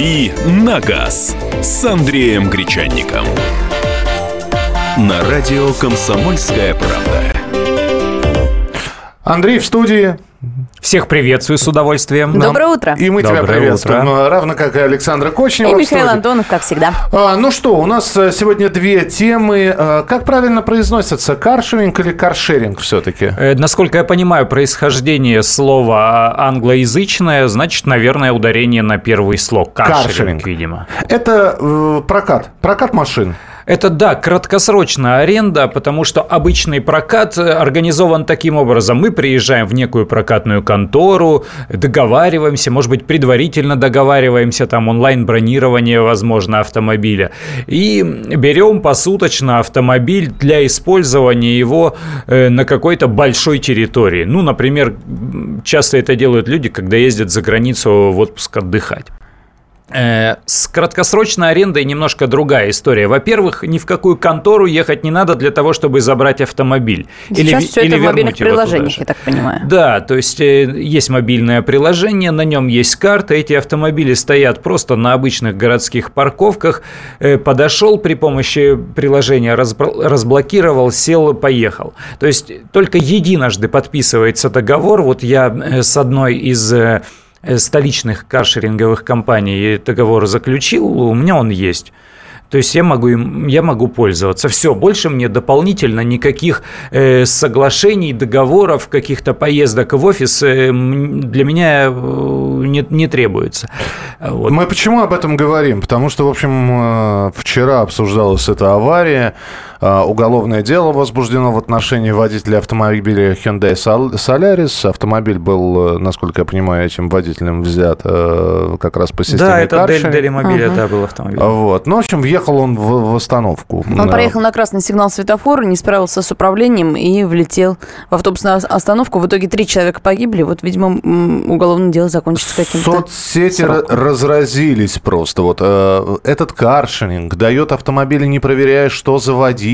«Дави на газ» с Андреем Гречанником. На радио «Комсомольская правда». Андрей в студии. Всех приветствую с удовольствием. Доброе утро. И мы тебя приветствуем, равно как и Александра Кочнева. И Михаил Антонов, как всегда. Ну что, у нас сегодня две темы. Как правильно произносится, каршеринг или каршеринг все-таки? Насколько я понимаю, происхождение слова англоязычное, значит, наверное, ударение на первый слог. Каршеринг, видимо. Это прокат машин. Это, да, краткосрочная аренда, потому что обычный прокат организован таким образом. Мы приезжаем в некую прокатную контору, договариваемся, может быть, предварительно договариваемся, там онлайн-бронирование, возможно, автомобиля. И берем посуточно автомобиль для использования его на какой-то большой территории. Ну, например, часто это делают люди, когда ездят за границу в отпуск отдыхать. С краткосрочной арендой немножко другая история. Во-первых, ни в какую контору ехать не надо для того, чтобы забрать автомобиль. Сейчас все это в мобильных приложениях, я так понимаю. Да, то есть есть мобильное приложение, на нем есть карта. Эти автомобили стоят просто на обычных городских парковках. Подошел при помощи приложения, разблокировал, сел, поехал. То есть только единожды подписывается договор. Вот я с одной из столичных каршеринговых компаний договор заключил, у меня он есть. То есть я могу пользоваться. Все, больше мне дополнительно никаких соглашений, договоров, каких-то поездок в офис для меня не требуется. Вот. Мы почему об этом говорим? Потому что, в общем, вчера обсуждалась эта авария. Уголовное дело возбуждено в отношении водителя автомобиля Hyundai Solaris. Автомобиль был, насколько я понимаю, этим водителем взят как раз по системе каршеринга. Да, это Делимобиль, да, был автомобиль. Вот. Ну, в общем, въехал он в остановку. Он проехал на красный сигнал светофора, не справился с управлением и влетел в автобусную остановку. В итоге 3 человека погибли. Вот, видимо, уголовное дело закончится каким-то сроком. Соцсети разразились просто. Вот этот каршеринг дает автомобили, не проверяя, что за водитель.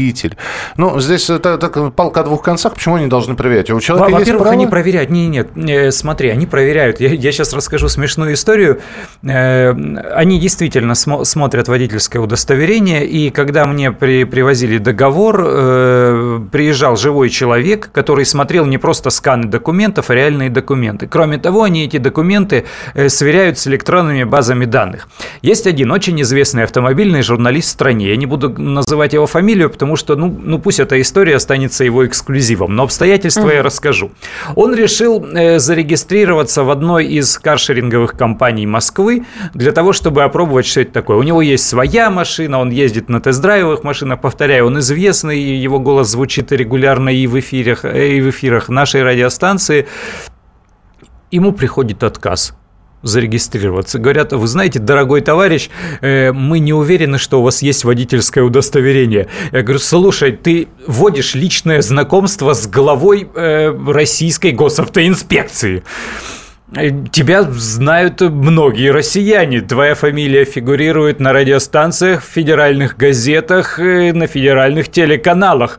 Ну, здесь это палка о двух концах. Почему они должны проверять? У человека Во-первых, они проверяют. Нет, смотри, они проверяют. Я сейчас расскажу смешную историю. Они действительно смотрят водительское удостоверение. И когда мне привозили договор, приезжал живой человек, который смотрел не просто сканы документов, а реальные документы. Кроме того, они эти документы сверяют с электронными базами данных. Есть один очень известный автомобильный журналист в стране. Я не буду называть его фамилию, потому что, ну пусть эта история останется его эксклюзивом, но обстоятельства я расскажу. Он решил зарегистрироваться в одной из каршеринговых компаний Москвы для того, чтобы опробовать, что это такое. У него есть своя машина, он ездит на тест-драйвовых машинах, повторяю, он известный, его голос звучит регулярно и в эфирах нашей радиостанции. Ему приходит отказ зарегистрироваться. Говорят, вы знаете, дорогой товарищ, мы не уверены, что у вас есть водительское удостоверение. Я говорю, слушай, ты вводишь личное знакомство с главой российской госавтоинспекции. Тебя знают многие россияне. Твоя фамилия фигурирует на радиостанциях, в федеральных газетах, на федеральных телеканалах.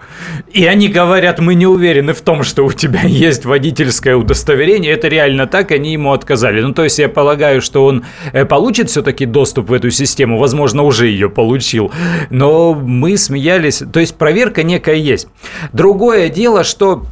И они говорят, мы не уверены в том, что у тебя есть водительское удостоверение. Это реально так, они ему отказали. Ну, то есть, я полагаю, что он получит все-таки доступ в эту систему. Возможно, уже ее получил. Но мы смеялись. То есть, проверка некая есть. Другое дело, что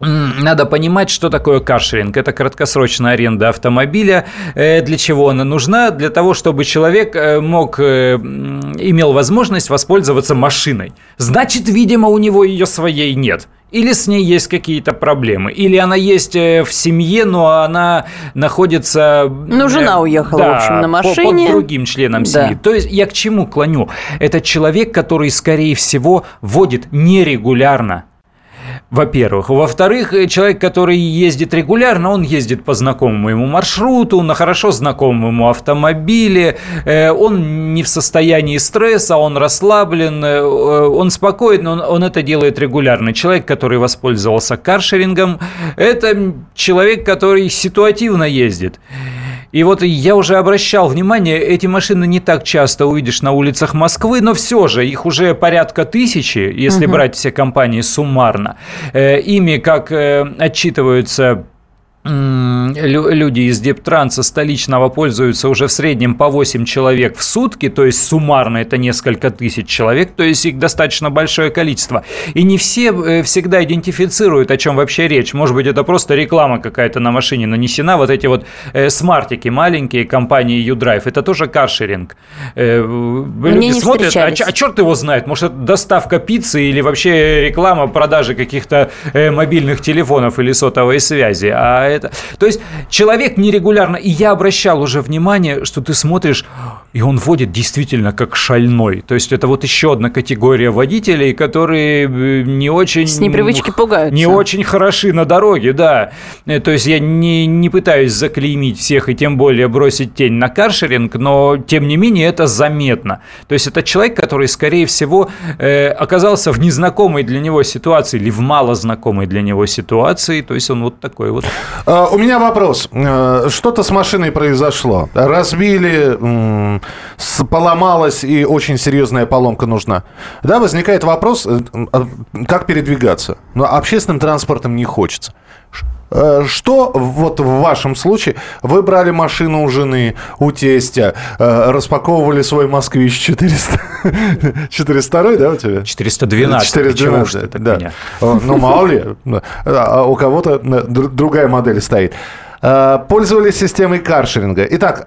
надо понимать, что такое каршеринг. Это краткосрочная аренда автомобиля. Для чего она нужна? Для того, чтобы человек имел возможность воспользоваться машиной. Значит, видимо, у него ее своей нет. Или с ней есть какие-то проблемы. Или она есть в семье, но она находится... Ну, жена уехала, да, в общем, на машине. Под другим членом семьи. Да. То есть я к чему клоню? Это человек, который, скорее всего, водит нерегулярно. Во-первых. Во-вторых, человек, который ездит регулярно, он ездит по знакомому ему маршруту, на хорошо знакомом ему автомобиле, он не в состоянии стресса, он расслаблен, он спокоен, он это делает регулярно. Человек, который воспользовался каршерингом, это человек, который ситуативно ездит. И вот я уже обращал внимание, эти машины не так часто увидишь на улицах Москвы, но все же их уже порядка 1000, если брать все компании суммарно. Ими как отчитываются люди из Дептранса столичного пользуются уже в среднем по 8 человек в сутки, то есть суммарно это несколько тысяч человек, то есть их достаточно большое количество. И не все всегда идентифицируют, о чем вообще речь. Может быть, это просто реклама какая-то на машине нанесена. Вот эти вот смартики маленькие компании U-Drive, это тоже каршеринг. Люди смотрят, а черт его знает, может, это доставка пиццы или вообще реклама продажи каких-то мобильных телефонов или сотовой связи. А это... То есть человек нерегулярно, и я обращал уже внимание, что ты смотришь, и он водит действительно как шальной. То есть это вот еще одна категория водителей, которые не очень... С непривычки пугаются. Не очень хороши на дороге, да. То есть я не пытаюсь заклеймить всех и тем более бросить тень на каршеринг, но тем не менее это заметно. То есть это человек, который, скорее всего, оказался в незнакомой для него ситуации или в малознакомой для него ситуации. То есть он вот такой вот... У меня вопрос. Что-то с машиной произошло. Разбили, поломалась, и очень серьезная поломка нужна. Да, возникает вопрос, как передвигаться. Но общественным транспортом не хочется. Что вот в вашем случае? Вы брали машину у жены, у тестя, распаковывали свой «Москвич» 400... 402, да, у тебя? 412. 412, да. Меня? Ну, мало ли. А у кого-то другая модель стоит. Пользовались системой каршеринга. Итак,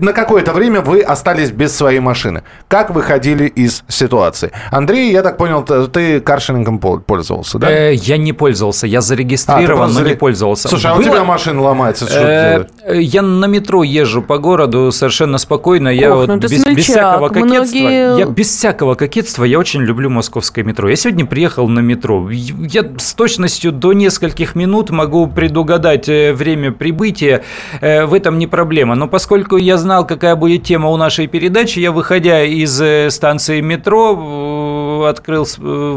на какое-то время вы остались без своей машины. Как выходили из ситуации? Андрей, я так понял, ты каршерингом пользовался, да? Я не пользовался. Я зарегистрирован, но не пользовался. Слушай, а у тебя машина ломается, что делать? Я на метро езжу по городу совершенно спокойно. Я без всякого кокетства, я очень люблю московское метро. Я сегодня приехал на метро. Я с точностью до нескольких минут могу предугадать время прибытия, в этом не проблема. Но поскольку я знал, какая будет тема у нашей передачи, я, выходя из станции метро,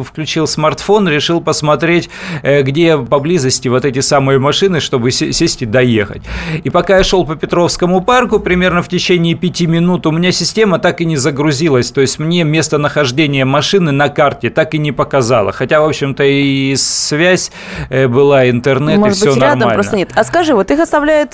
включил смартфон, решил посмотреть, где поблизости вот эти самые машины, чтобы сесть и доехать. И пока я шел по Петровскому парку, примерно в течение 5 минут, у меня система так и не загрузилась. То есть мне местонахождение машины на карте так и не показало. Хотя, в общем-то, и связь была, интернет, может, и все нормально. Может быть, рядом просто нет. А скажи, вот их оставляют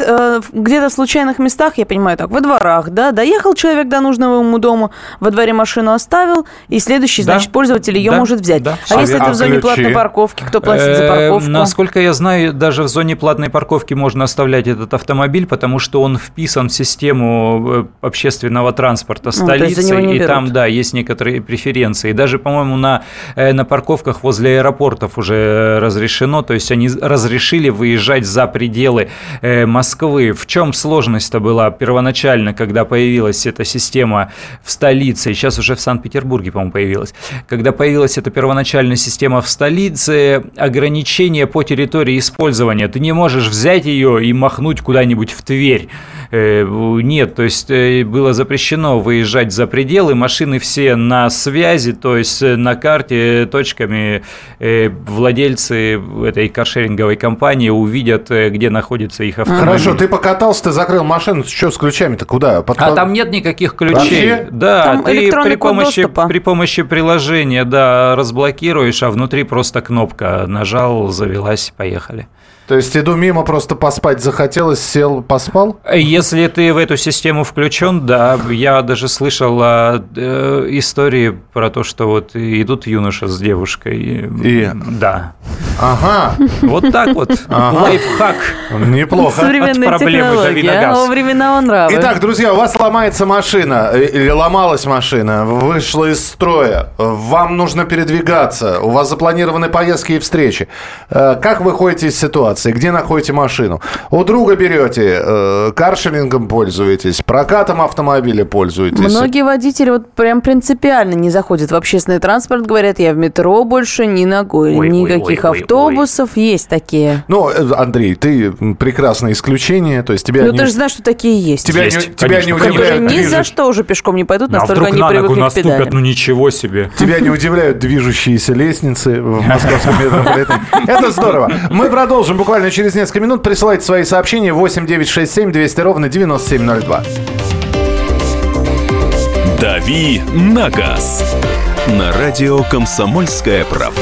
где-то в случайных местах, я понимаю так, во дворах, да? Доехал человек до нужного ему дома, во дворе машину оставил, и следующий, да, значит, пользователь ее, да, может взять. Да. А если это в зоне платной парковки, кто платит за парковку? Насколько я знаю, даже в зоне платной парковки можно оставлять этот автомобиль, потому что он вписан в систему общественного транспорта столицы, и там, да, есть некоторые преференции. Даже, по-моему, на парковках возле аэропортов уже разрешено, то есть они разрешили выезжать за пределы Москвы. В чем сложность-то была первоначально, когда появилась эта система в столице, и сейчас уже в Санкт-Петербурге, по-моему, появилась, когда появилась эта первоначальная система в столице, ограничения по территории использования. Ты не можешь взять ее и махнуть куда-нибудь в Тверь. Нет, то есть было запрещено выезжать за пределы, машины все на связи, то есть на карте точками владельцы этой каршеринговой компании увидят, где находится их автомобиль. Хорошо, ты покатался, ты закрыл машину, что с ключами-то, куда? А там нет никаких ключей. Вообще? Да, там ты при помощи приложения, да, разблокируешь, а внутри просто кнопка. Нажал, завелась, поехали. То есть иду мимо, просто поспать захотелось, сел, поспал? Если ты в эту систему включен, да. Я даже слышал истории про то, что вот идут юноша с девушкой. И... Да. Ага. Вот так вот. Ага. Лайфхак. Неплохо. Современные от проблемы Дави на газ. Во времена он нравится. Итак, друзья, у вас ломается машина, или ломалась машина, вышла из строя, вам нужно передвигаться, у вас запланированы поездки и встречи. Как вы ходите из ситуации? Где находите машину? У друга берете, каршерингом пользуетесь, прокатом автомобиля пользуетесь. Многие водители вот прям принципиально не заходят в общественный транспорт, говорят, я в метро больше ни ногой, никаких автобусов. Есть такие. Ну, Андрей, ты прекрасное исключение, то есть тебя. Ну, ты же знаешь, что такие есть. Тебя не удивляют. Ни за что уже пешком не пойдут, настолько они привыкли к педалям. Ну ничего себе. Тебя не удивляют движущиеся лестницы в московском метрополитене. Это здорово. Мы продолжим. Буквально через несколько минут. Присылайте свои сообщения 8 967 200 ровно 9702. Дави на газ на радио «Комсомольская правда».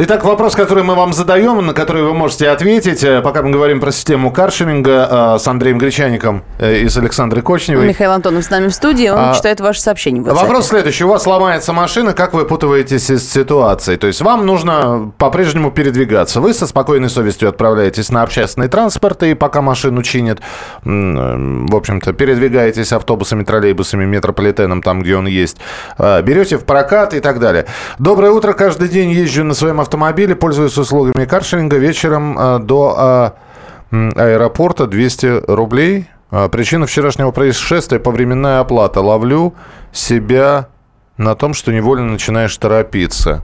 Итак, вопрос, который мы вам задаем, на который вы можете ответить. Пока мы говорим про систему каршеринга с Андреем Гречанником и с Александрой Кочневой. Михаил Антонов с нами в студии, он читает ваши сообщения. Вопрос следующий. У вас ломается машина, как вы путаетесь из ситуации? То есть вам нужно по-прежнему передвигаться. Вы со спокойной совестью отправляетесь на общественный транспорт, и пока машину чинят, в общем-то, передвигаетесь автобусами, троллейбусами, метрополитеном, там, где он есть. Берете в прокат и так далее. Доброе утро. Каждый день езжу на своем автомобиле, пользуюсь услугами каршеринга, вечером до аэропорта 200 рублей. Причина вчерашнего происшествия – повременная оплата. Ловлю себя на том, что невольно начинаешь торопиться.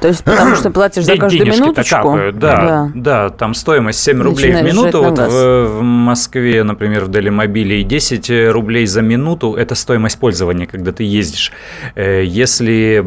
То есть потому что платишь за каждую минуточку? Капают, да, там стоимость 7 рублей в минуту. Вот в Москве, например, в Делимобиле, 10 рублей за минуту – это стоимость пользования, когда ты ездишь. Если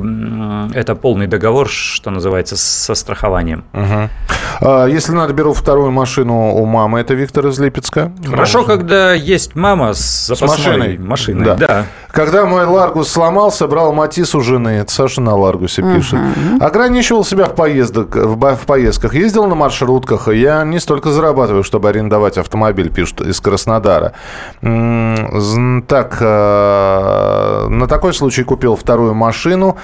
это полный договор, что называется, со страхованием. Угу. Если надо, беру вторую машину у мамы. Это Виктор из Липецка. Хорошо, когда есть мама с запасной машиной. Да. Когда мой Ларгус сломался, брал Матис у жены. Это Саша на Ларгусе пишет. Ограничивал себя в поездках, ездил на маршрутках. Я не столько зарабатываю, чтобы арендовать автомобиль, пишут из Краснодара. Так, на такой случай купил вторую машину.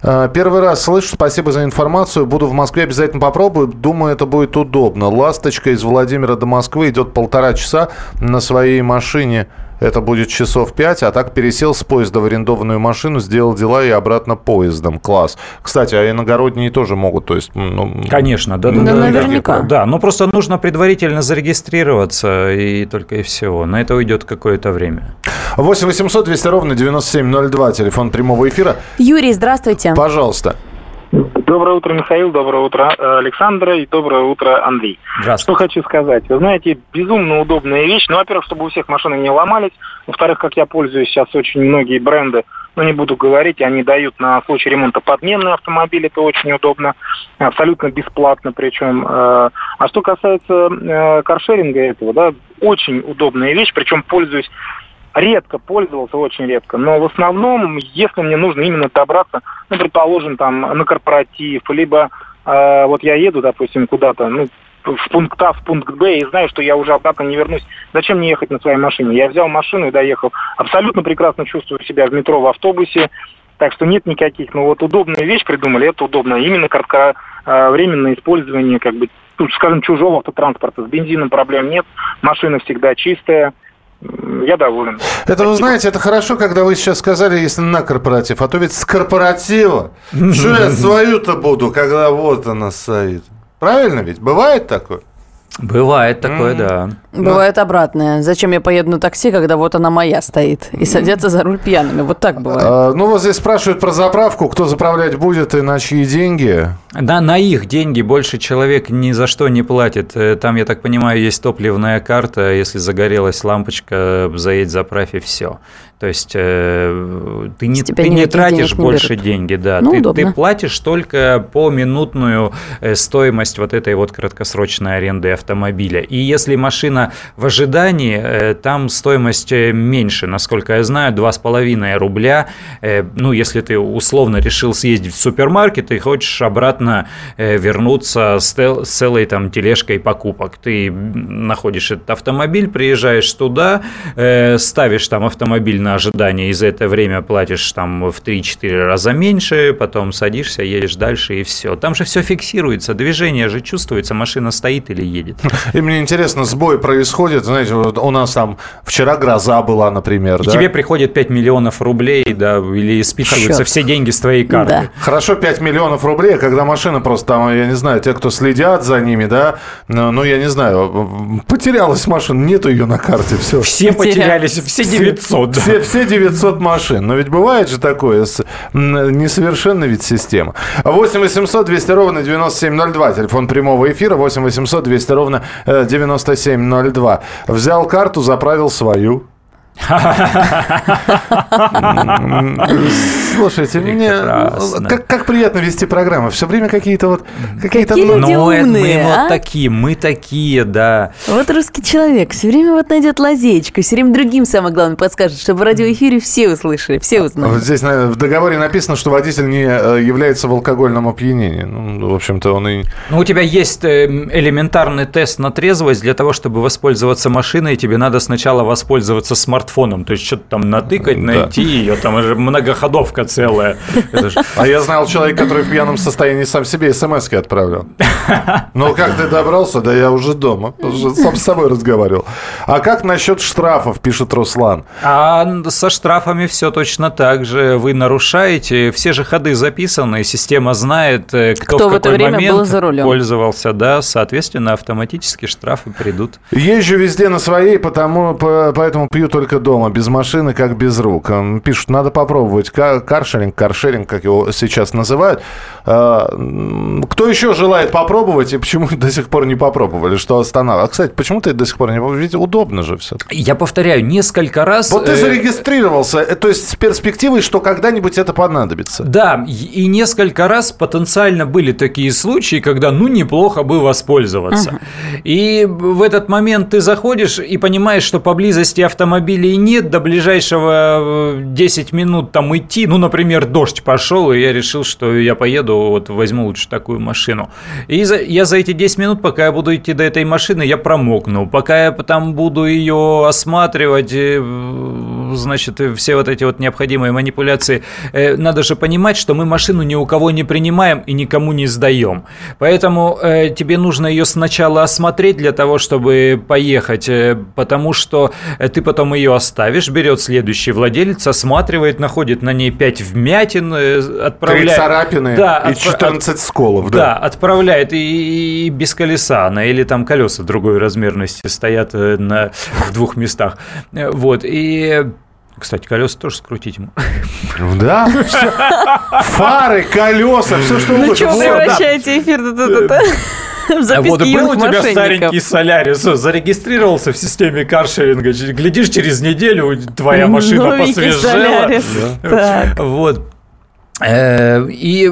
Первый раз слышу, спасибо за информацию. Буду в Москве, обязательно попробую. Думаю, это будет удобно. Ласточка из Владимира до Москвы идет 1,5 часа на своей машине. Это будет часов 5, а так пересел с поезда в арендованную машину, сделал дела и обратно поездом. Класс. Кстати, а иногородние тоже могут, то есть... Конечно, наверняка. Да, но просто нужно предварительно зарегистрироваться, и только и всего. На это уйдет какое-то время. 8 800 200 ровно 9702, телефон прямого эфира. Юрий, здравствуйте. Пожалуйста. Доброе утро, Михаил, доброе утро, Александра, и доброе утро, Андрей. Что хочу сказать. Вы знаете, безумно удобная вещь. Ну, во-первых, чтобы у всех машины не ломались. Во-вторых, как я пользуюсь сейчас, очень многие бренды, ну, не буду говорить, они дают на случай ремонта подменный автомобиль. Это очень удобно, абсолютно бесплатно причем. А что касается каршеринга этого, да, очень удобная вещь, причем пользуюсь... Редко пользовался, очень редко, но в основном, если мне нужно именно добраться, ну, предположим, там, на корпоратив, либо вот я еду, допустим, куда-то, ну, в пункт А, в пункт Б, и знаю, что я уже обратно не вернусь. Зачем мне ехать на своей машине? Я взял машину и доехал. Абсолютно прекрасно чувствую себя в метро, в автобусе, так что нет никаких, ну, вот удобная вещь придумали, это удобно. Именно кратковременное использование, как бы, скажем, чужого автотранспорта. С бензином проблем нет, машина всегда чистая. Я доволен. Это вы знаете, это хорошо, когда вы сейчас сказали, если на корпоратив, а то ведь с корпоратива. Что я свою-то буду, когда вот она стоит. Правильно ведь? Бывает такое? Бывает такое, да. Бывает обратное. Зачем я поеду на такси, когда вот она моя стоит, и садятся за руль пьяными? Вот так бывает. Ну, вот здесь спрашивают про заправку, кто заправлять будет и на чьи деньги. Да, на их деньги больше человек ни за что не платит. Там, я так понимаю, есть топливная карта. Если загорелась лампочка, заедь, заправь, и все. То есть ты не тратишь больше деньги, да. Ну, ты платишь только поминутную стоимость вот этой вот краткосрочной аренды автомобиля. И если машина в ожидании, там стоимость меньше, насколько я знаю, 2,5 рубля. Ну, если ты условно решил съездить в супермаркет и хочешь обратно вернуться с целой там тележкой покупок, ты находишь этот автомобиль, приезжаешь туда, ставишь там автомобиль на ожидание, и за это время платишь там в 3-4 раза меньше, потом садишься, едешь дальше, и все. Там же все фиксируется, движение же чувствуется, машина стоит или едет. И мне интересно, сбой происходит. Знаете, вот у нас там вчера гроза была, например. И да? Тебе приходит 5 миллионов рублей, да, или списываются все деньги с твоей карты. Да. Хорошо, 5 миллионов рублей, когда машина просто там, я не знаю, те, кто следят за ними, да, ну, я не знаю, потерялась машина, нету ее на карте, все. Все потерялись, все 900. Да. Все 900 машин. Но ведь бывает же такое, несовершенна ведь система. 8-800-200-97-02, телефон прямого эфира, 8-800-200-97-02. Взял карту, заправил свою. Слушайте, мне как приятно вести программу. Все время какие-то вот... Мы такие, да. Вот русский человек все время вот найдет лазеечку, все время другим, самое главное, подскажет, чтобы в радиоэфире все услышали, все узнали. Здесь в договоре написано, что водитель не является в алкогольном опьянении. Ну, в общем-то, он и... Ну, у тебя есть элементарный тест на трезвость. Для того, чтобы воспользоваться машиной, тебе надо сначала воспользоваться смартфоном, то есть что-то там натыкать, найти ее, там же многоходовка целая. А я знал человека, который в пьяном состоянии сам себе смс-ки отправлял. Ну, как ты добрался? Да я уже дома, уже сам с собой разговаривал. А как насчет штрафов, пишет Руслан? А со штрафами все точно так же. Вы нарушаете, все же ходы записаны, система знает, кто в какой момент пользовался, да, соответственно, автоматически штрафы придут. Езжу везде на своей, поэтому пью только дома, без машины, как без рук. Пишут, надо попробовать каршеринг, как его сейчас называют. Кто еще желает попробовать и почему до сих пор не попробовали, что останавливает? А, кстати, почему ты до сих пор не попробовал? Ведь удобно же все. Я повторяю, несколько раз... Вот ты зарегистрировался, то есть с перспективой, что когда-нибудь это понадобится. Да, и несколько раз потенциально были такие случаи, когда, ну, неплохо бы воспользоваться. И в этот момент ты заходишь и понимаешь, что поблизости автомобилей нет, до ближайшего 10 минут там идти, ну, например, дождь пошел, и я решил, что я поеду, вот возьму лучше такую машину. И я за эти 10 минут, пока я буду идти до этой машины, я промокну. Пока я потом буду ее осматривать, значит, все вот эти вот необходимые манипуляции, надо же понимать, что мы машину ни у кого не принимаем и никому не сдаем. Поэтому тебе нужно ее сначала осмотреть для того, чтобы поехать, потому что ты потом ее оставишь, берет следующий владелец, осматривает, находит на ней 5 вмятин, отправляет... 3 царапины, да, и 14 сколов. Да, отправляет и без колеса, или там колеса другой размерности стоят в двух местах. Вот, и... Кстати, колеса тоже скрутить ему. Да, все. Фары, колеса, все что угодно. Ну что, превращаете эфир в записки. А вот был у тебя старенький Солярис, зарегистрировался в системе каршеринга, глядишь, через неделю твоя машина посвежела. Вот. И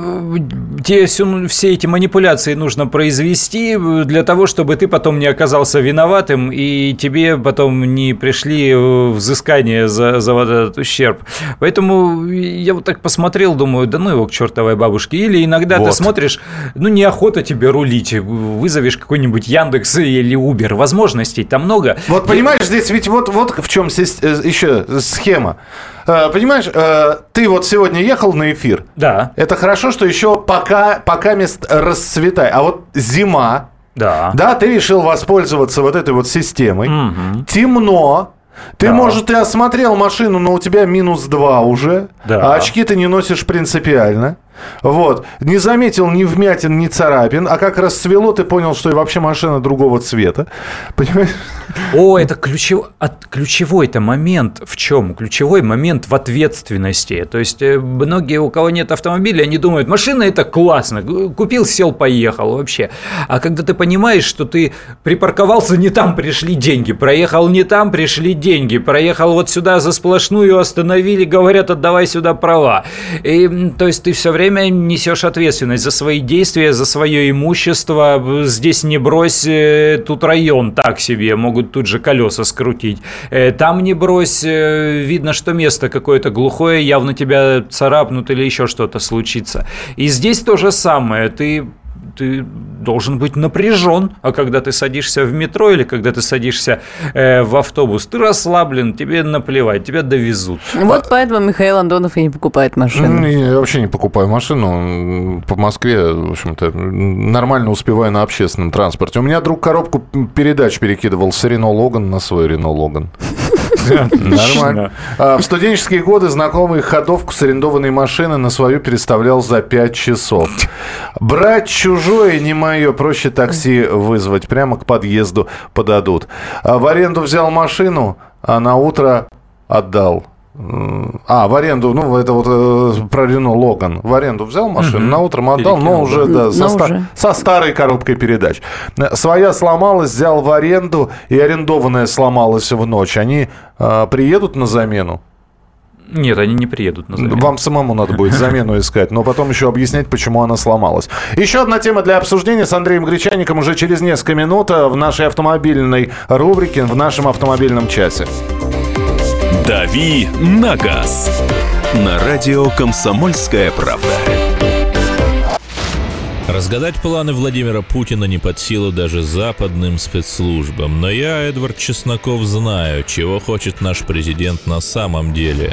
те, все эти манипуляции нужно произвести для того, чтобы ты потом не оказался виноватым и тебе потом не пришли взыскания за вот этот ущерб. Поэтому я вот так посмотрел, думаю, да ну его к чертовой бабушке. Или иногда вот. Ты смотришь, ну неохота тебе рулить, вызовешь какой-нибудь Яндекс или Uber. Возможностей там много. Вот понимаешь, здесь ведь вот в чем еще схема. Понимаешь, ты вот сегодня ехал на эфир. Да. Это хорошо, что еще пока мест расцветай. А вот зима. Да. Да, ты решил воспользоваться вот этой вот системой. Угу. Темно. Ты, да. Может, и осмотрел машину, но у тебя -2 уже, да. А очки ты не носишь принципиально. Вот. Не заметил ни вмятин, ни царапин, а как расцвело, ты понял, что и вообще машина другого цвета. Понимаешь? О, это ключевой-то момент в чем? Ключевой момент в ответственности. То есть многие, у кого нет автомобиля, они думают, машина – это классно, купил, сел, поехал вообще. А когда ты понимаешь, что ты припарковался, не там пришли деньги, проехал не там, пришли деньги, проехал вот сюда за сплошную, остановили, говорят, отдавай сюда права. И, то есть ты все время несешь ответственность за свои действия, за свое имущество. Здесь не брось, тут район так себе, могут тут же колеса скрутить. Там не брось, видно, что место какое-то глухое, явно тебя царапнут или еще что-то случится. И здесь то же самое, ты... ты должен быть напряжен. А когда ты садишься в метро или когда ты садишься в автобус, ты расслаблен, тебе наплевать, тебя довезут. Вот поэтому Михаил Антонов и не покупает машину. Я вообще не покупаю машину. По Москве, в общем-то, нормально успеваю на общественном транспорте. У меня друг коробку передач перекидывал с Рено Логан на свой Рено Логан. Нормально. В студенческие годы знакомый ходовку с арендованной машины на свою переставлял за 5 часов. Брать чужое не мое, проще такси вызвать. Прямо к подъезду подадут. В аренду взял машину, а на утро отдал. А, в аренду, ну, это вот про Рено Логан. В аренду взял машину, на утром отдал, но уже, да, со старой коробкой передач. Своя сломалась, взял в аренду, и арендованная сломалась в ночь. Они приедут на замену? Нет, они не приедут на замену. Вам самому надо будет замену искать, но потом еще объяснять, почему она сломалась. Еще одна тема для обсуждения с Андреем Гречанником уже через несколько минут в нашей автомобильной рубрике, в нашем автомобильном часе. «Дави на газ» на радио «Комсомольская правда». Разгадать планы Владимира Путина не под силу даже западным спецслужбам. Но я, Эдвард Чесноков, знаю, чего хочет наш президент на самом деле.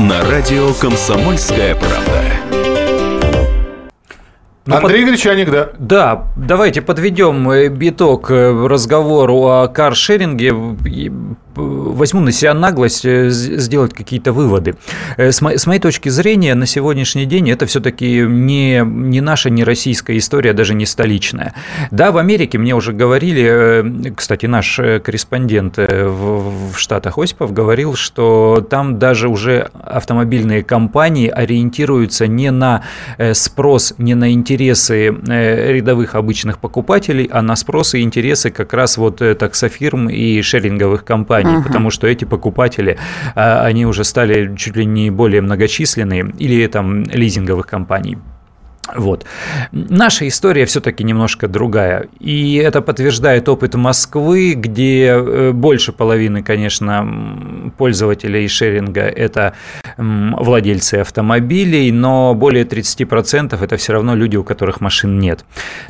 На радио «Комсомольская правда». Андрей Гречанник, да. Да, давайте подведем биток разговору о каршеринге. Возьму на себя наглость сделать какие-то выводы. С моей точки зрения, на сегодняшний день это все-таки не наша, не российская история, даже не столичная. Да, в Америке, мне уже говорили, кстати, наш корреспондент в Штатах Осипов говорил, что там даже уже автомобильные компании ориентируются не на спрос, не на интересы рядовых обычных покупателей, а на спрос и интересы как раз вот таксофирм и шеринговых компаний. Потому что эти покупатели, они уже стали чуть ли не более многочисленные, или там лизинговых компаний. Вот. Наша история все-таки немножко другая, и это подтверждает опыт Москвы, где больше половины, конечно, пользователей шеринга – это владельцы автомобилей, но более 30% – это все равно люди, у которых машин нет.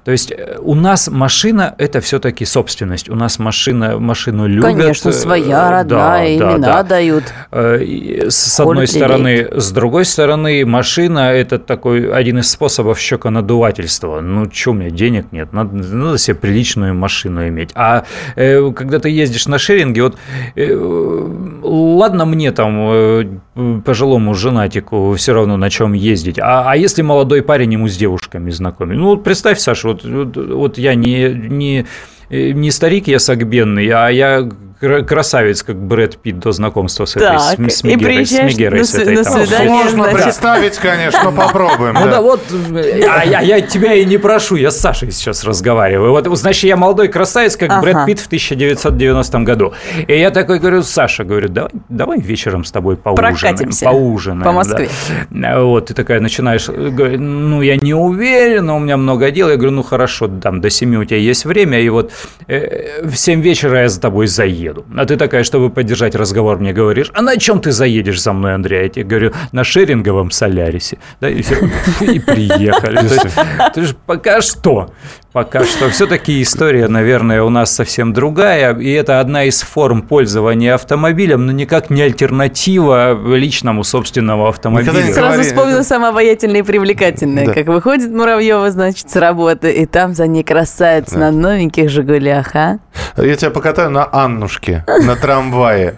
То есть у нас машина – это все-таки собственность, у нас машину любят. Конечно, своя, родная, да, имена дают. С одной стороны. С другой стороны, машина – это такой один из способов щеконадувательство. Ну, что, у меня денег нет? Надо себе приличную машину иметь. А когда ты ездишь на шеринге, вот ладно мне там пожилому женатику все равно на чем ездить, а если молодой парень ему с девушками знакомый? Ну, вот представь, Саша, вот я не старик, я согбенный, а я красавец, как Брэд Питт до знакомства с этой, с Мегерой. Сложно представить, конечно, попробуем. Ну да, вот, я тебя и не прошу, я с Сашей сейчас разговариваю. Вот, значит, я молодой красавец, как Брэд Питт в 1990 году. И я такой говорю: Саша, говорю, давай вечером с тобой поужинаем. По Москве. Вот, ты такая начинаешь, ну, я не уверен, у меня много дел. Я говорю, ну, хорошо, там до 7 у тебя есть время, и вот в 7 вечера я за тобой заеду. А ты такая, чтобы поддержать разговор, мне говоришь: а на чем ты заедешь за мной, Андрей? Я тебе говорю: на шеринговом Солярисе. Да, и все, и приехали. То есть пока что. Все-таки история, наверное, у нас совсем другая, и это одна из форм пользования автомобилем, но никак не альтернатива личному собственному автомобилю. Сразу вспомнила самое обаятельное и привлекательное, как выходит Муравьева, значит, с работы, и там за ней красавец на новеньких «Жигулях», а? Я тебя покатаю на Аннушке, на трамвае.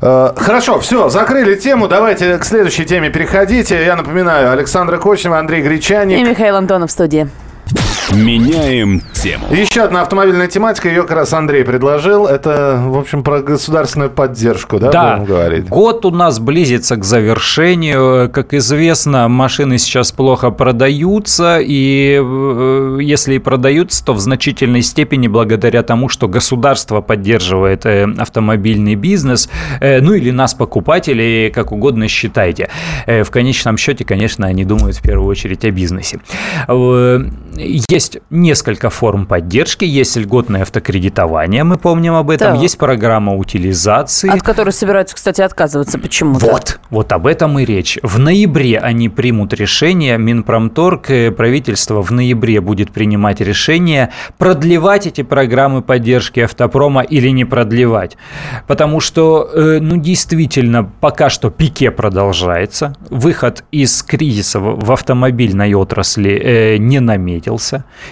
Хорошо, все, закрыли тему, давайте к следующей теме переходите. Я напоминаю, Александра Кочнева, Андрей Гречанник и Михаил Антонов в студии. Меняем тему. Еще одна автомобильная тематика, ее как раз Андрей предложил. Это, в общем, про государственную поддержку, да, будем говорить? Год у нас близится к завершению. Как известно, машины сейчас плохо продаются. И если и продаются, то в значительной степени благодаря тому, что государство поддерживает автомобильный бизнес. Ну или нас, покупателей, как угодно считайте. В конечном счете, конечно, они думают в первую очередь о бизнесе. Есть несколько форм поддержки. Есть льготное автокредитование, мы помним об этом. Да. Есть программа утилизации. От которой собираются, кстати, отказываться почему-то. Вот об этом и речь. В ноябре они примут решение. Минпромторг, правительство в ноябре будет принимать решение, продлевать эти программы поддержки автопрома или не продлевать. Потому что, действительно, пока что пике продолжается. Выход из кризиса в автомобильной отрасли не наметен.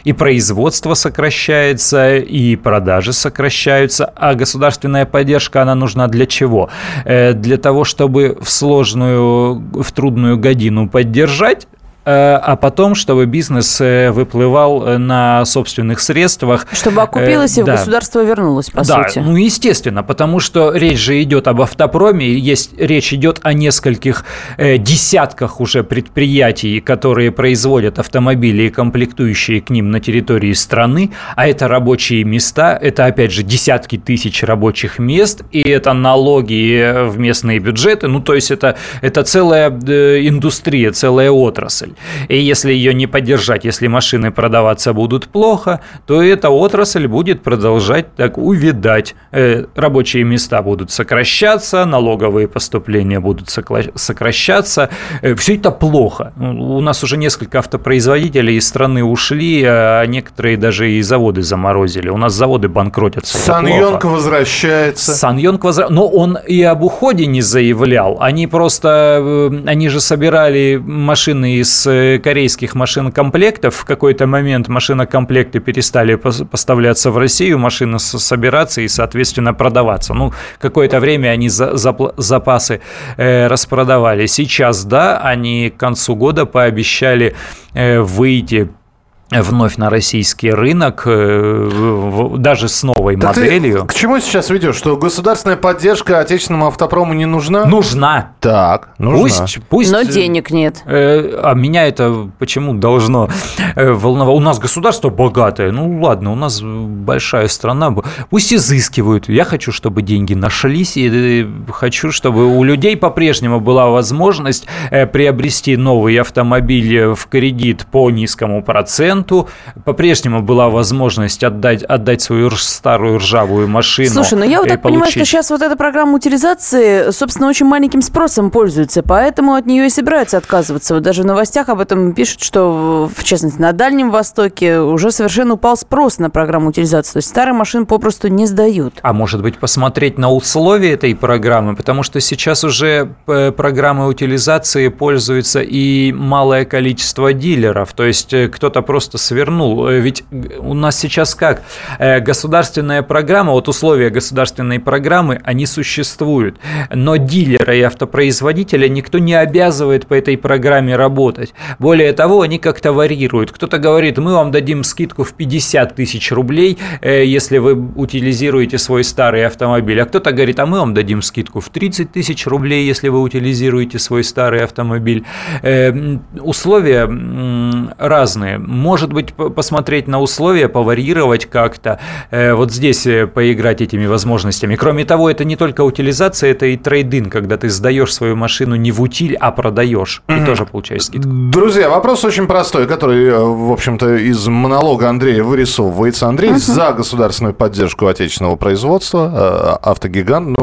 И производство сокращается, и продажи сокращаются. А государственная поддержка, она нужна для чего? Для того, чтобы в трудную годину поддержать, а потом, чтобы бизнес выплывал на собственных средствах. Чтобы окупилось и в государство вернулось, по сути. Ну, естественно, потому что речь же идет об автопроме, речь идет о нескольких десятках уже предприятий, которые производят автомобили и комплектующие к ним на территории страны, а это рабочие места, это, опять же, десятки тысяч рабочих мест, и это налоги в местные бюджеты, ну, то есть это целая индустрия, целая отрасль. И если ее не поддержать, если машины продаваться будут плохо, то эта отрасль будет продолжать так увядать. Рабочие места будут сокращаться, налоговые поступления будут сокращаться. Все это плохо. У нас уже несколько автопроизводителей из страны ушли, а некоторые даже и заводы заморозили. У нас заводы банкротятся. SsangYong возвращается. Но он и об уходе не заявлял. Они же собирали машины из корейских машинкомплектов. В какой-то момент машинокомплекты перестали поставляться в Россию, машины собираться и, соответственно, продаваться. Какое-то время они запасы распродавали. Сейчас, они к концу года пообещали выйти вновь на российский рынок, даже с новой моделью. К чему сейчас ведешь? Что государственная поддержка отечественному автопрому не нужна? Нужна. Так, нужна. Пусть, но денег нет. А меня это почему должно волновать? У нас государство богатое. Ну, ладно, у нас большая страна. Пусть изыскивают. Я хочу, чтобы деньги нашлись, и хочу, чтобы у людей по-прежнему была возможность приобрести новый автомобиль в кредит по низкому проценту. По-прежнему была возможность отдать свою старую ржавую машину. Слушай, я вот так понимаю, что сейчас вот эта программа утилизации, собственно, очень маленьким спросом пользуется, поэтому от нее и собираются отказываться. Вот даже в новостях об этом пишут, что, в частности, на Дальнем Востоке уже совершенно упал спрос на программу утилизации. То есть старые машины попросту не сдают. А может быть, посмотреть на условия этой программы, потому что сейчас уже программой утилизации пользуется и малое количество дилеров. То есть кто-то просто свернул. Ведь у нас сейчас как? Государственная программа, условия государственной программы, они существуют. Но дилера и автопроизводителя никто не обязывает по этой программе работать. Более того, они как-то варьируют. Кто-то говорит, мы вам дадим скидку в 50 тысяч рублей, если вы утилизируете свой старый автомобиль. А кто-то говорит, а мы вам дадим скидку в 30 тысяч рублей, если вы утилизируете свой старый автомобиль. Условия разные. Может быть, посмотреть на условия, поварьировать как-то, вот здесь поиграть этими возможностями. Кроме того, это не только утилизация, это и трейд-ин, когда ты сдаешь свою машину не в утиль, а продаешь, и тоже получаешь скидку. Друзья, вопрос очень простой, который, в общем-то, из монолога Андрея вырисовывается. Андрей за государственную поддержку отечественного производства, автогигант.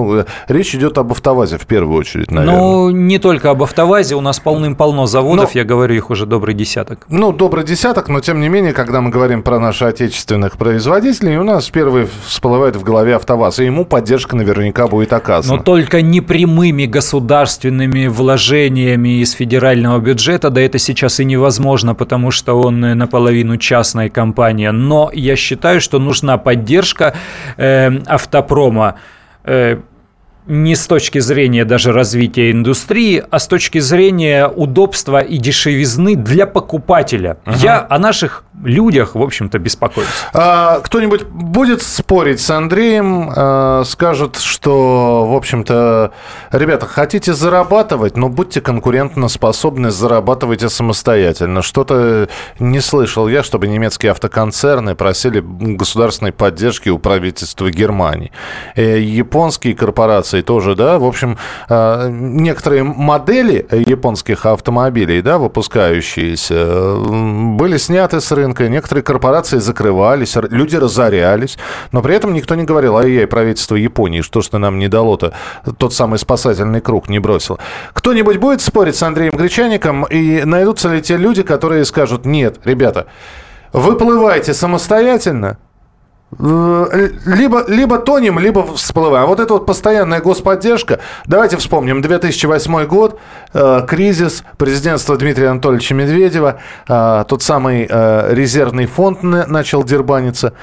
Речь идет об «АвтоВАЗе» в первую очередь, наверное. Не только об «АвтоВАЗе», у нас полным-полно заводов, я говорю, их уже добрый десяток. Добрый десяток. Но, тем не менее, когда мы говорим про наших отечественных производителей, у нас первый всплывает в голове «АвтоВАЗ», и ему поддержка наверняка будет оказана. Но только не прямыми государственными вложениями из федерального бюджета, это сейчас и невозможно, потому что он наполовину частная компания. Но я считаю, что нужна поддержка автопрома, не с точки зрения даже развития индустрии, а с точки зрения удобства и дешевизны для покупателя. Ага. Я о наших людях, в общем-то, беспокоюсь. Кто-нибудь будет спорить с Андреем, скажет, что, в общем-то, ребята, хотите зарабатывать, но будьте конкурентоспособны, зарабатывайте самостоятельно. Что-то не слышал я, чтобы немецкие автоконцерны просили государственной поддержки у правительства Германии. Японские корпорации тоже, да, в общем, некоторые модели японских автомобилей, да, выпускающиеся, были сняты с рынка. Некоторые корпорации закрывались, люди разорялись, но при этом никто не говорил: ай-яй, правительство Японии, что ж ты нам не дало-то, тот самый спасательный круг не бросил. Кто-нибудь будет спорить с Андреем Гречанником, и найдутся ли те люди, которые скажут: нет, ребята, выплывайте самостоятельно, либо тонем, либо всплываем. А вот эта вот постоянная господдержка. Давайте вспомним 2008 год, кризис, президентство Дмитрия Анатольевича Медведева, тот самый резервный фонд начал дербаниться,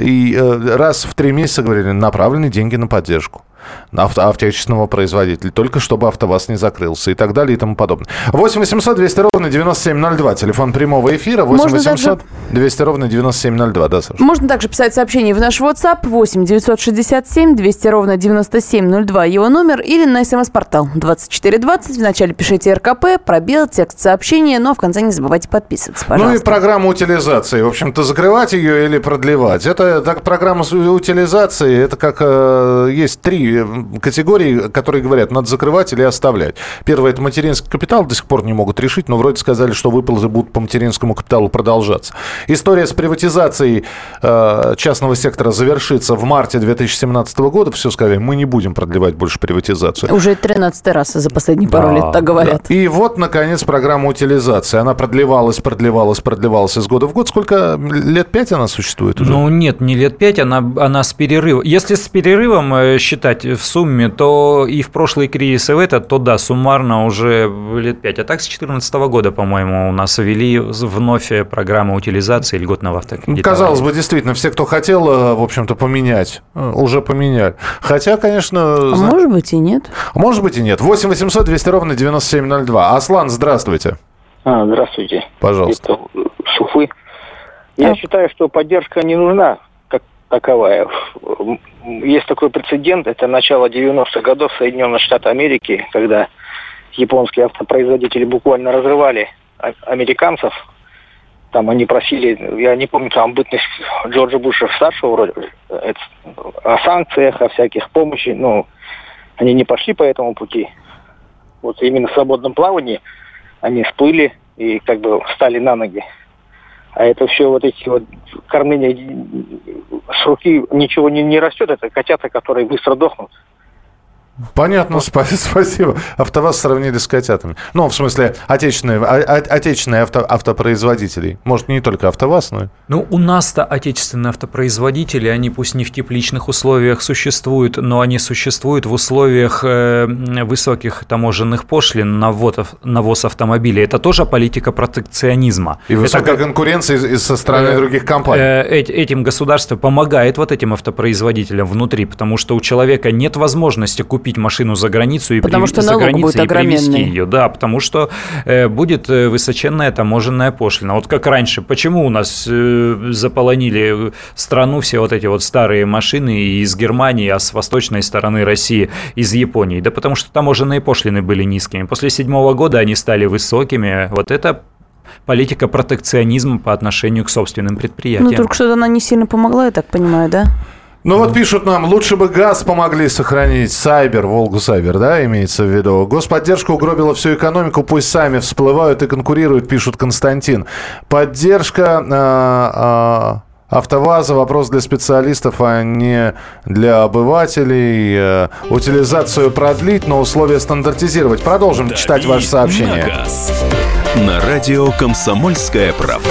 и раз в 3 месяца говорили: направлены деньги на поддержку отечественного производителя, только чтобы АвтоВАЗ не закрылся, и так далее, и тому подобное. 8 800 200 ровно 9702, телефон прямого эфира. 8 800 200 ровно 9702, да, Саша? Можно также писать сообщение в наш WhatsApp 8 967 200 ровно 9702, его номер, или на СМС-портал 2420. Вначале пишите РКП, пробел, текст сообщения, но в конце не забывайте подписываться, пожалуйста. Ну и программа утилизации, в общем-то, закрывать ее или продлевать. Это так, программа утилизации, это как есть 3 категории, которые говорят, надо закрывать или оставлять. Первое – это материнский капитал, до сих пор не могут решить, но вроде сказали, что выплаты будут по материнскому капиталу продолжаться. История с приватизацией частного сектора завершится в марте 2017 года. Все сказали, мы не будем продлевать больше приватизацию. Уже 13-й раз за последние пару лет так говорят. Да. И вот, наконец, программа утилизации. Она продлевалась из года в год. Сколько лет? 5 она существует уже? Ну, нет, не лет 5, она с перерывом. Если с перерывом считать в сумме, то и в прошлый кризис, и в этот, то да, суммарно уже лет 5. А так с 2014 года, по-моему, у нас ввели вновь программу утилизации льготного автокредитования. Казалось бы, действительно, все, кто хотел, в общем-то, поменять, уже поменяли. Хотя, конечно... может быть и нет. Может быть и нет. 8 800 200 ровно 9702. Аслан, здравствуйте. Здравствуйте. Пожалуйста. Это Шуфы. Я считаю, что поддержка не нужна как таковая. Есть такой прецедент, это начало 90-х годов в Соединенных Штатах Америки, когда японские автопроизводители буквально разрывали американцев. Там они просили, я не помню, там бытность Джорджа Буша-старшего вроде, о санкциях, о всяких помощи. Ну, они не пошли по этому пути. Вот именно в свободном плавании они всплыли и как бы встали на ноги. А это все вот эти вот кормления с руки, ничего не растет. Это котята, которые быстро дохнут. Понятно, спасибо. АвтоВАЗ сравнили с котятами. Ну, в смысле, отечественные автопроизводители. Может, не только АвтоВАЗ, но... Ну, у нас-то отечественные автопроизводители, они пусть не в тепличных условиях существуют, но они существуют в условиях высоких таможенных пошлин на ввоз автомобилей. Это тоже политика протекционизма. И высокая конкуренция со стороны других компаний. Этим государство помогает вот этим автопроизводителям внутри, потому что у человека нет возможности купить машину за границу и привезти ее. Да, потому что будет высоченная таможенная пошлина. Вот как раньше. Почему у нас заполонили страну все вот эти вот старые машины из Германии, а с восточной стороны России из Японии? Да потому что таможенные пошлины были низкими. После 2007 года они стали высокими. Вот это политика протекционизма по отношению к собственным предприятиям. Ну, только что она не сильно помогла, я так понимаю, да? Ну вот пишут нам, лучше бы ГАЗ помогли сохранить, Сайбер, Волгу-Сайбер, да, имеется в виду. Господдержка угробила всю экономику, пусть сами всплывают и конкурируют, пишут Константин. Поддержка АвтоВАЗа — вопрос для специалистов, а не для обывателей. Утилизацию продлить, но условия стандартизировать. Продолжим Дави читать ваши сообщения. На радио «Комсомольская правда».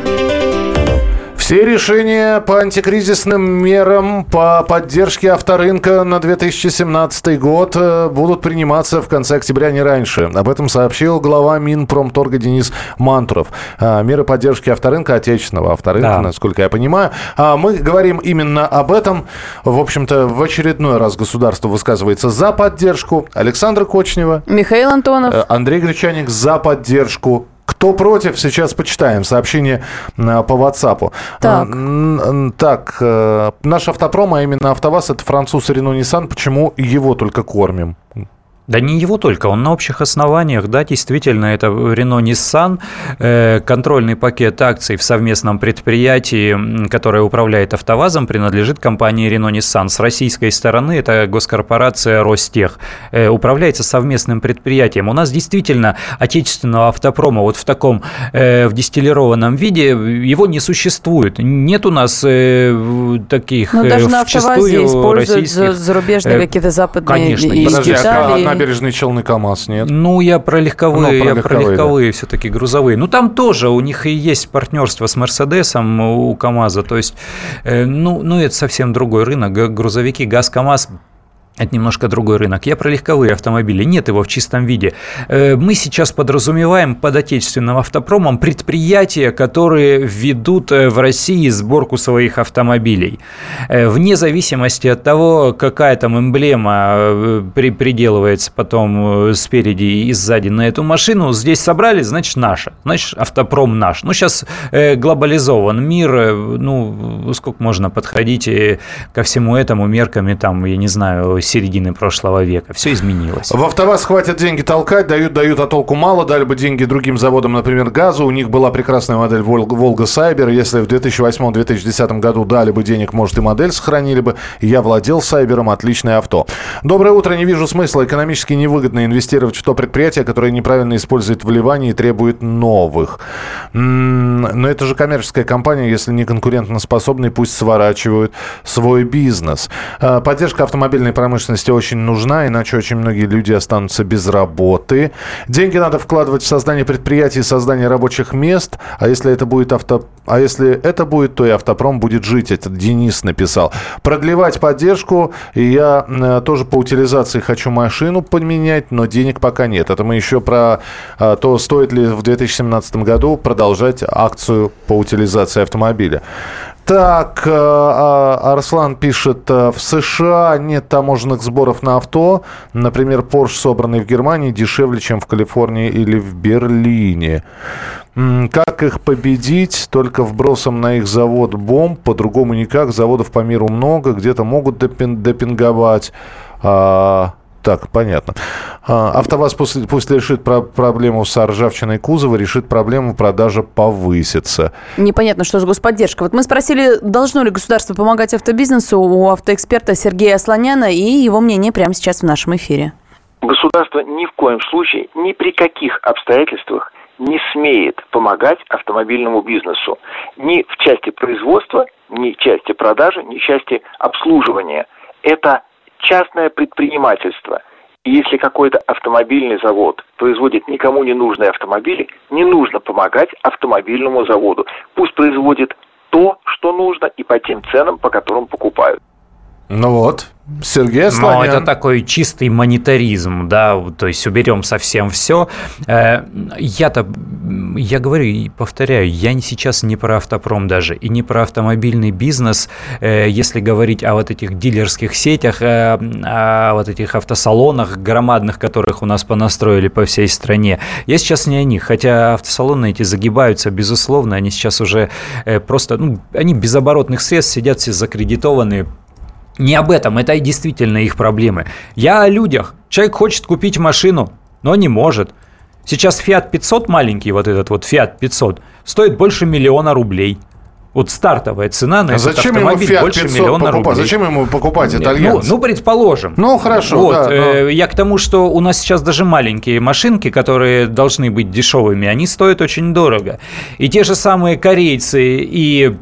Все решения по антикризисным мерам, по поддержке авторынка на 2017 год будут приниматься в конце октября, не раньше. Об этом сообщил глава Минпромторга Денис Мантуров. Меры поддержки авторынка, отечественного авторынка, да, насколько я понимаю. Мы говорим именно об этом. В общем-то, в очередной раз государство высказывается за поддержку. Александра Кочнева. Михаил Антонов. Андрей Гречанник за поддержку. Кто против, сейчас почитаем сообщение по WhatsApp. Так, наш автопром, а именно АвтоВАЗ, это француз Рено Ниссан. Почему его только кормим? Да не его только, он на общих основаниях, да, действительно, это Рено Ниссан, контрольный пакет акций в совместном предприятии, которое управляет АвтоВАЗом, принадлежит компании Рено Ниссан. С российской стороны это госкорпорация Ростех, управляется совместным предприятием. У нас действительно отечественного автопрома вот в таком, в дистиллированном виде, его не существует. Нет у нас таких, даже на АвтоВАЗе используют зарубежные какие-то западные, конечно, из Китая. Набережный Челны КАМАЗ, нет? Ну, я про легковые да, все-таки грузовые. Ну, там тоже у них и есть партнерство с Мерседесом, у КАМАЗа. То есть, ну, это совсем другой рынок. Грузовики, ГАЗ, КАМАЗ – это немножко другой рынок. Я про легковые автомобили. Нет его в чистом виде. Мы сейчас подразумеваем под отечественным автопромом предприятия, которые ведут в России сборку своих автомобилей. Вне зависимости от того, какая там эмблема приделывается потом спереди и сзади на эту машину, здесь собрали, значит, наша. Значит, автопром наш. Ну, сейчас глобализован мир. Ну, сколько можно подходить ко всему этому мерками, там, я не знаю, середины прошлого века. Все изменилось. В АвтоВАЗ хватит деньги толкать, дают, а толку мало. Дали бы деньги другим заводам, например, «ГАЗу». У них была прекрасная модель «Волга-Сайбер». Если в 2008-2010 году дали бы денег, может, и модель сохранили бы. Я владел «Сайбером», отличное авто. Доброе утро. Не вижу смысла. Экономически невыгодно инвестировать в то предприятие, которое неправильно использует вливания и требует новых. Но это же коммерческая компания. Если не конкурентоспособны, пусть сворачивают свой бизнес. Поддержка автомобильной промышленности очень нужна, иначе очень многие люди останутся без работы. Деньги надо вкладывать в создание предприятий, создание рабочих мест, а если это будет то и автопром будет жить, это Денис написал. Продлевать поддержку, и я тоже по утилизации хочу машину поменять, но денег пока нет. Это мы еще про то, стоит ли в 2017 году продолжать акцию по утилизации автомобиля. Так, Арслан пишет, в США нет таможенных сборов на авто. Например, Porsche, собранный в Германии, дешевле, чем в Калифорнии или в Берлине. Как их победить? Только вбросом на их завод бомб. По-другому никак. Заводов по миру много. Где-то могут допинговать. Так, понятно. АвтоВАЗ пусть решит проблему с ржавчиной кузова, решит проблему, продажа повысится. Непонятно, что за господдержка. Вот мы спросили, должно ли государство помогать автобизнесу, у автоэксперта Сергея Асланяна, и его мнение прямо сейчас в нашем эфире. Государство ни в коем случае, ни при каких обстоятельствах не смеет помогать автомобильному бизнесу. Ни в части производства, ни в части продажи, ни в части обслуживания. Это частное предпринимательство. И если какой-то автомобильный завод производит никому не нужные автомобили, не нужно помогать автомобильному заводу. Пусть производит то, что нужно, и по тем ценам, по которым покупают. Ну вот. Сергей Асланян. Но это такой чистый монетаризм, да, то есть уберем совсем все. Я говорю и повторяю, я сейчас не про автопром даже и не про автомобильный бизнес. Если говорить о вот этих дилерских сетях, о вот этих автосалонах громадных, которых у нас понастроили по всей стране, я сейчас не о них, хотя автосалоны эти загибаются, безусловно, они сейчас уже просто, они без оборотных средств сидят все закредитованные. Не об этом, это действительно их проблемы. Я о людях. Человек хочет купить машину, но не может. Сейчас Fiat 500 маленький, вот этот вот Fiat 500, стоит больше миллиона рублей. Вот стартовая цена на этот автомобиль больше миллиона рублей. Зачем ему покупать итальянца? Ну, предположим. Ну, хорошо. Вот, да, я к тому, что у нас сейчас даже маленькие машинки, которые должны быть дешевыми, они стоят очень дорого. И те же самые корейцы и...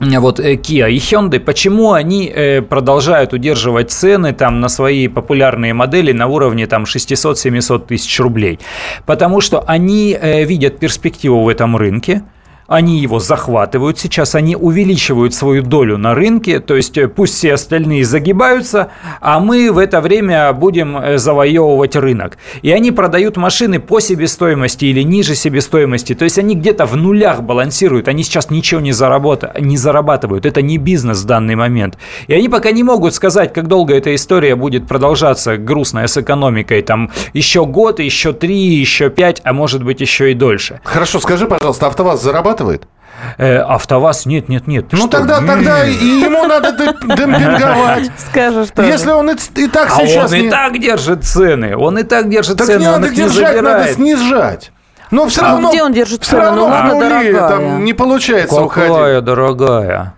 Вот Kia и Hyundai, почему они продолжают удерживать цены там, на свои популярные модели на уровне там, 600-700 тысяч рублей? Потому что они видят перспективу в этом рынке. Они его захватывают сейчас, они увеличивают свою долю на рынке, то есть пусть все остальные загибаются, а мы в это время будем завоевывать рынок. И они продают машины по себестоимости или ниже себестоимости, то есть они где-то в нулях балансируют, они сейчас ничего не зарабатывают, это не бизнес в данный момент. И они пока не могут сказать, как долго эта история будет продолжаться, грустная с экономикой, там еще год, еще 3, еще 5, а может быть еще и дольше. Хорошо, скажи, пожалуйста, АвтоВАЗ зарабатывает? АвтоВАз нет. Ну тогда и ему надо демпинговать. Скажи, что если он и так сейчас... он и так держит цены, так не надо держать, надо снижать. Но все равно... где он держит цены? Ну ладно, дорогая. Не получается уходить. Какая дорогая?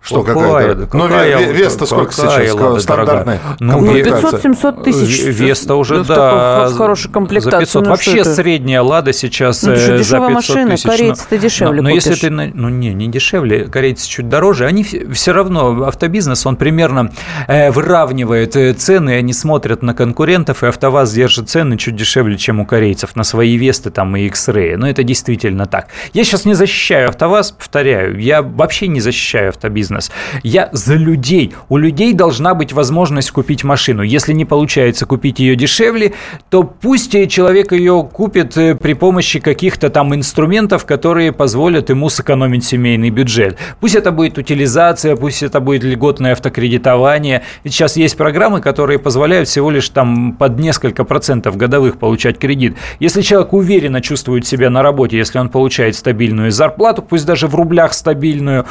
Что, какая-то? Ну, Веста сколько сейчас стандартная? Ну, 500-700 тысяч. Веста уже, да. В хорошей комплектации. Вообще средняя Лада сейчас за 500 тысяч. Дешевая машина, корейцы-то дешевле купишь. Но если ты... Ну, не дешевле, корейцы чуть дороже. Они все равно, автобизнес, он примерно выравнивает цены, они смотрят на конкурентов, и АвтоВАЗ держит цены чуть дешевле, чем у корейцев, на свои Весты там и X-Ray. Но это действительно так. Я сейчас не защищаю АвтоВАЗ, повторяю, я вообще не защищаю автобизнес. Я за людей. У людей должна быть возможность купить машину. Если не получается купить ее дешевле, то пусть человек ее купит при помощи каких-то там инструментов, которые позволят ему сэкономить семейный бюджет. Пусть это будет утилизация, пусть это будет льготное автокредитование. Сейчас есть программы, которые позволяют всего лишь там под несколько процентов годовых получать кредит. Если человек уверенно чувствует себя на работе, если он получает стабильную зарплату, пусть даже в рублях стабильную,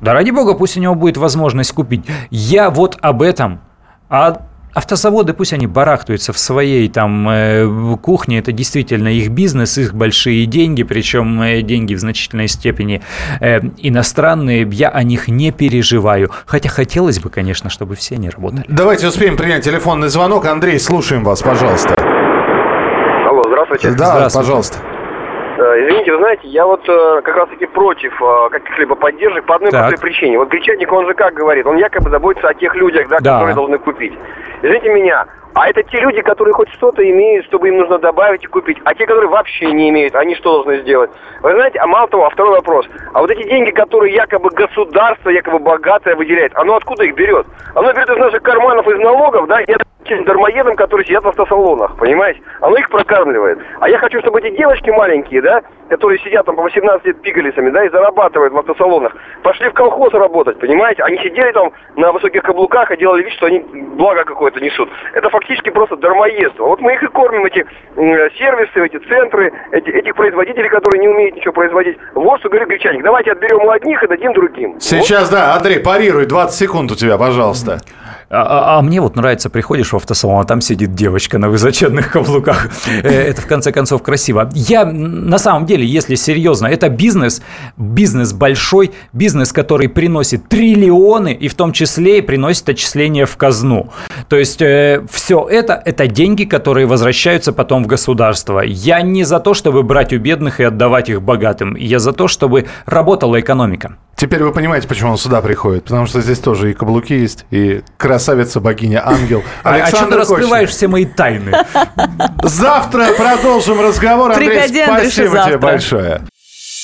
да ради бога, пусть у него будет возможность купить. Я вот об этом. А автозаводы, пусть они барахтаются в своей там кухне. Это действительно их бизнес, их большие деньги. Причем деньги в значительной степени иностранные. Я о них не переживаю. Хотя хотелось бы, конечно, чтобы все они работали. Давайте успеем принять телефонный звонок. Андрей, слушаем вас, пожалуйста. Алло, здравствуйте. Да, здравствуйте. Пожалуйста. Извините, вы знаете, я вот как раз-таки против каких-либо поддержек по одной простой причине. Вот Гречанник, он же как говорит, он якобы заботится о тех людях, да, которые должны купить. Извините меня, а это те люди, которые хоть что-то имеют, чтобы им нужно добавить и купить. А те, которые вообще не имеют, они что должны сделать? Вы знаете, а мало того, а второй вопрос. А вот эти деньги, которые якобы государство, якобы богатое выделяет, оно откуда их берет? Оно берет из наших карманов, из налогов, да, и это дармоедам, которые сидят в автосалонах, понимаете? Оно их прокармливает. А я хочу, чтобы эти девочки маленькие, да, которые сидят там по 18 лет пигалицами, да, и зарабатывают в автосалонах, пошли в колхоз работать, понимаете? Они сидели там на высоких каблуках и делали вид, что они благо какое-то несут. Это фактически просто дармоедство. Вот мы их и кормим, эти сервисы, эти центры, этих производителей, которые не умеют ничего производить. Вот что говорит Гречанник. Давайте отберем у одних и дадим другим. Сейчас, вот. Да, Андрей, парируй, 20 секунд у тебя, пожалуйста. А мне вот нравится, приходишь в автосалон, а там сидит девочка на высоченных каблуках. Это, в конце концов, красиво. Я, на самом деле, если серьезно, это бизнес большой, бизнес, который приносит триллионы, и в том числе и приносит отчисления в казну. То есть, все это деньги, которые возвращаются потом в государство. Я не за то, чтобы брать у бедных и отдавать их богатым. Я за то, чтобы работала экономика. Теперь вы понимаете, почему он сюда приходит. Потому что здесь тоже и каблуки есть, и красавица, богиня, ангел. Александра Кочнева. А что ты раскрываешь все мои тайны? Завтра продолжим разговор. Андрей, спасибо тебе большое.